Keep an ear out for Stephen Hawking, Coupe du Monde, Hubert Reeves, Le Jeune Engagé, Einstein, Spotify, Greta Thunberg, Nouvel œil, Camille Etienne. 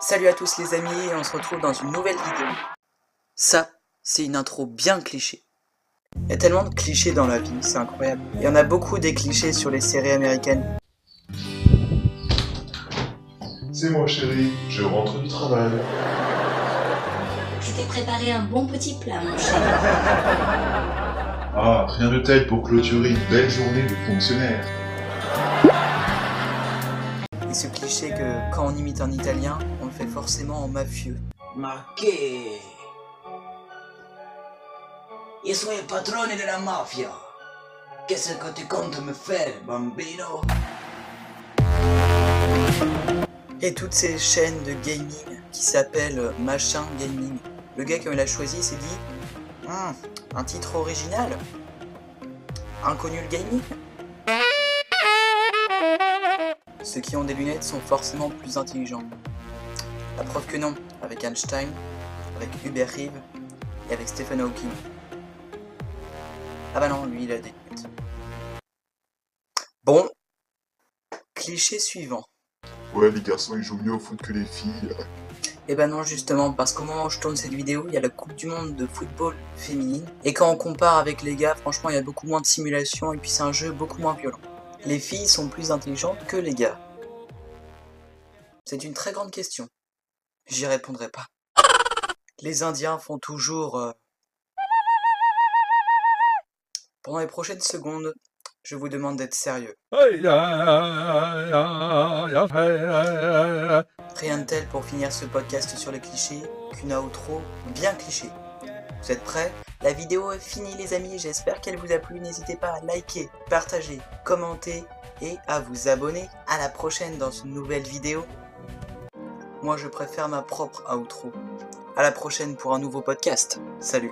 Salut à tous les amis, et on se retrouve dans une nouvelle vidéo. Ça, c'est une intro bien cliché. Il y a tellement de clichés dans la vie, c'est incroyable. Il y en a beaucoup des clichés sur les séries américaines. C'est moi chérie, je rentre du travail. Je t'ai préparé un bon petit plat mon chéri. Ah, rien de tel pour clôturer une belle journée de fonctionnaire. Et ce cliché que quand on imite en italien, on le fait forcément en mafieux. Marqué. Io sono il padrone della mafia. Qu'est-ce que tu comptes me faire, bambino? Et toutes ces chaînes de gaming qui s'appellent Machin Gaming. Le gars quand il a choisi s'est dit un titre original. Inconnu le gaming. Ceux qui ont des lunettes sont forcément plus intelligents. La preuve que non, avec Einstein, avec Hubert Reeves et avec Stephen Hawking. Ah bah non, lui il a des lunettes. Bon, cliché suivant. Ouais, les garçons ils jouent mieux au foot que les filles. Et bah non justement, parce qu'au moment où je tourne cette vidéo, il y a la Coupe du Monde de football féminine. Et quand on compare avec les gars, franchement il y a beaucoup moins de simulation et puis c'est un jeu beaucoup moins violent. Les filles sont plus intelligentes que les gars. C'est une très grande question. J'y répondrai pas. Les Indiens font toujours... Pendant les prochaines secondes, je vous demande d'être sérieux. Rien de tel pour finir ce podcast sur les clichés qu'une outro bien cliché. Vous êtes prêts? La vidéo est finie les amis, j'espère qu'elle vous a plu, n'hésitez pas à liker, partager, commenter et à vous abonner. À la prochaine dans une nouvelle vidéo. Moi je préfère ma propre outro. À la prochaine pour un nouveau podcast. Salut.